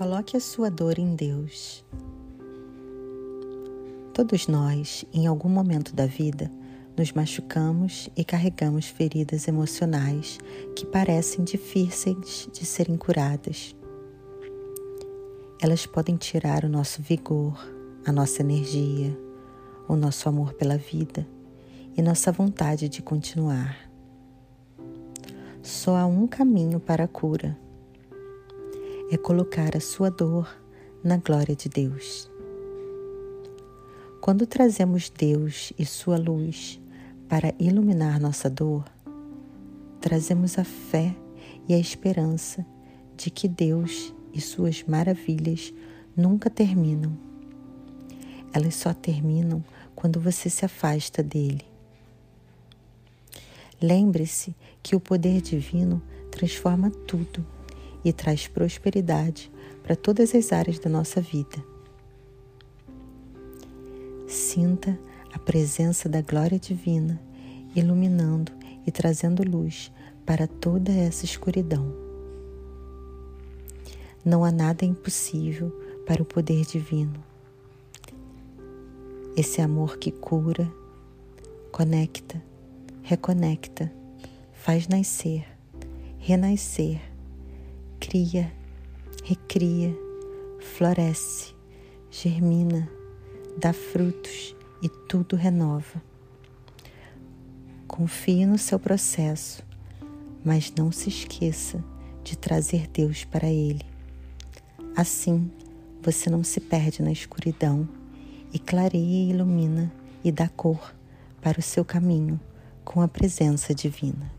Coloque a sua dor em Deus. Todos nós, em algum momento da vida, nos machucamos e carregamos feridas emocionais que parecem difíceis de serem curadas. Elas podem tirar o nosso vigor, a nossa energia, o nosso amor pela vida e nossa vontade de continuar. Só há um caminho para a cura. É colocar a sua dor na glória de Deus. Quando trazemos Deus e sua luz para iluminar nossa dor, trazemos a fé e a esperança de que Deus e suas maravilhas nunca terminam. Elas só terminam quando você se afasta dele. Lembre-se que o poder divino transforma tudo e traz prosperidade para todas as áreas da nossa vida. Sinta a presença da glória divina iluminando e trazendo luz para toda essa escuridão. Não há nada impossível para o poder divino. Esse amor que cura, conecta, reconecta, faz nascer, renascer, cria, recria, floresce, germina, dá frutos e tudo renova. Confie no seu processo, mas não se esqueça de trazer Deus para ele. Assim, você não se perde na escuridão e clareia, ilumina e dá cor para o seu caminho com a presença divina.